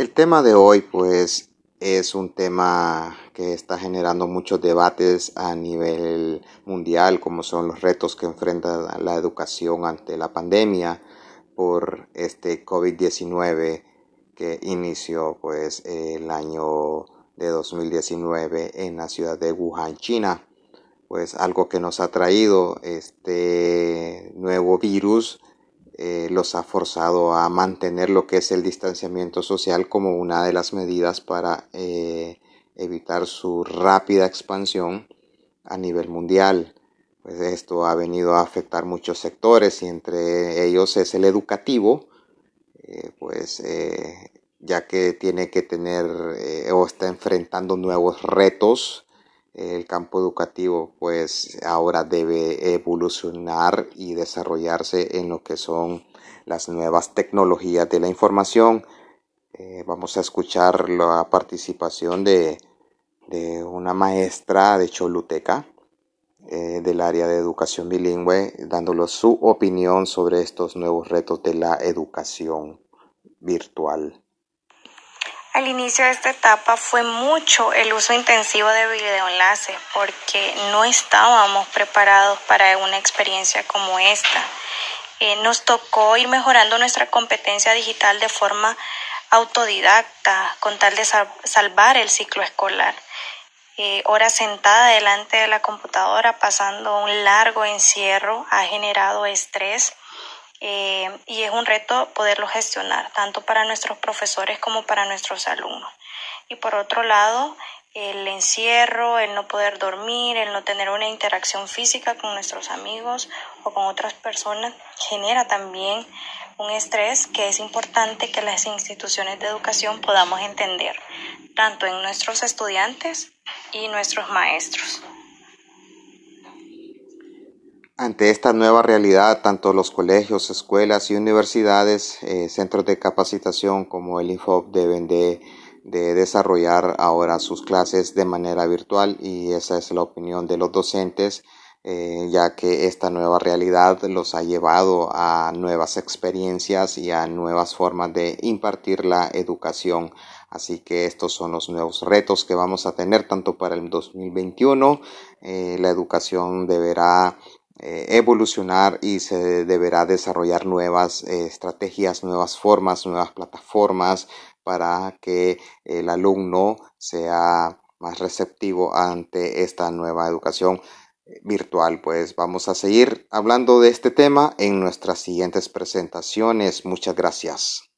El tema de hoy, pues, es un tema que está generando muchos debates a nivel mundial, como son los retos que enfrenta la educación ante la pandemia por este COVID-19 que inició, pues, el año de 2019 en la ciudad de Wuhan, China. Pues algo que nos ha traído este nuevo virus los ha forzado a mantener lo que es el distanciamiento social como una de las medidas para evitar su rápida expansión a nivel mundial. Pues esto ha venido a afectar muchos sectores y entre ellos es el educativo, ya que tiene que tener o está enfrentando nuevos retos. El campo educativo pues ahora debe evolucionar y desarrollarse en lo que son las nuevas tecnologías de la información. Vamos a escuchar la participación de una maestra de Choluteca del área de educación bilingüe, dándonos su opinión sobre estos nuevos retos de la educación virtual. Al inicio de esta etapa fue mucho el uso intensivo de videoenlaces porque no estábamos preparados para una experiencia como esta. Nos tocó ir mejorando nuestra competencia digital de forma autodidacta con tal de salvar el ciclo escolar. Horas sentadas delante de la computadora pasando un largo encierro ha generado estrés. Y es un reto poderlo gestionar, tanto para nuestros profesores como para nuestros alumnos. Y por otro lado, el encierro, el no poder dormir, el no tener una interacción física con nuestros amigos o con otras personas, genera también un estrés que es importante que las instituciones de educación podamos entender, tanto en nuestros estudiantes y nuestros maestros. Ante esta nueva realidad, tanto los colegios, escuelas y universidades, centros de capacitación como el INFOP deben de desarrollar ahora sus clases de manera virtual, y esa es la opinión de los docentes, ya que esta nueva realidad los ha llevado a nuevas experiencias y a nuevas formas de impartir la educación. Así que estos son los nuevos retos que vamos a tener tanto para el 2021. La educación deberá evolucionar y se deberá desarrollar nuevas estrategias, nuevas formas, nuevas plataformas para que el alumno sea más receptivo ante esta nueva educación virtual. Pues vamos a seguir hablando de este tema en nuestras siguientes presentaciones. Muchas gracias.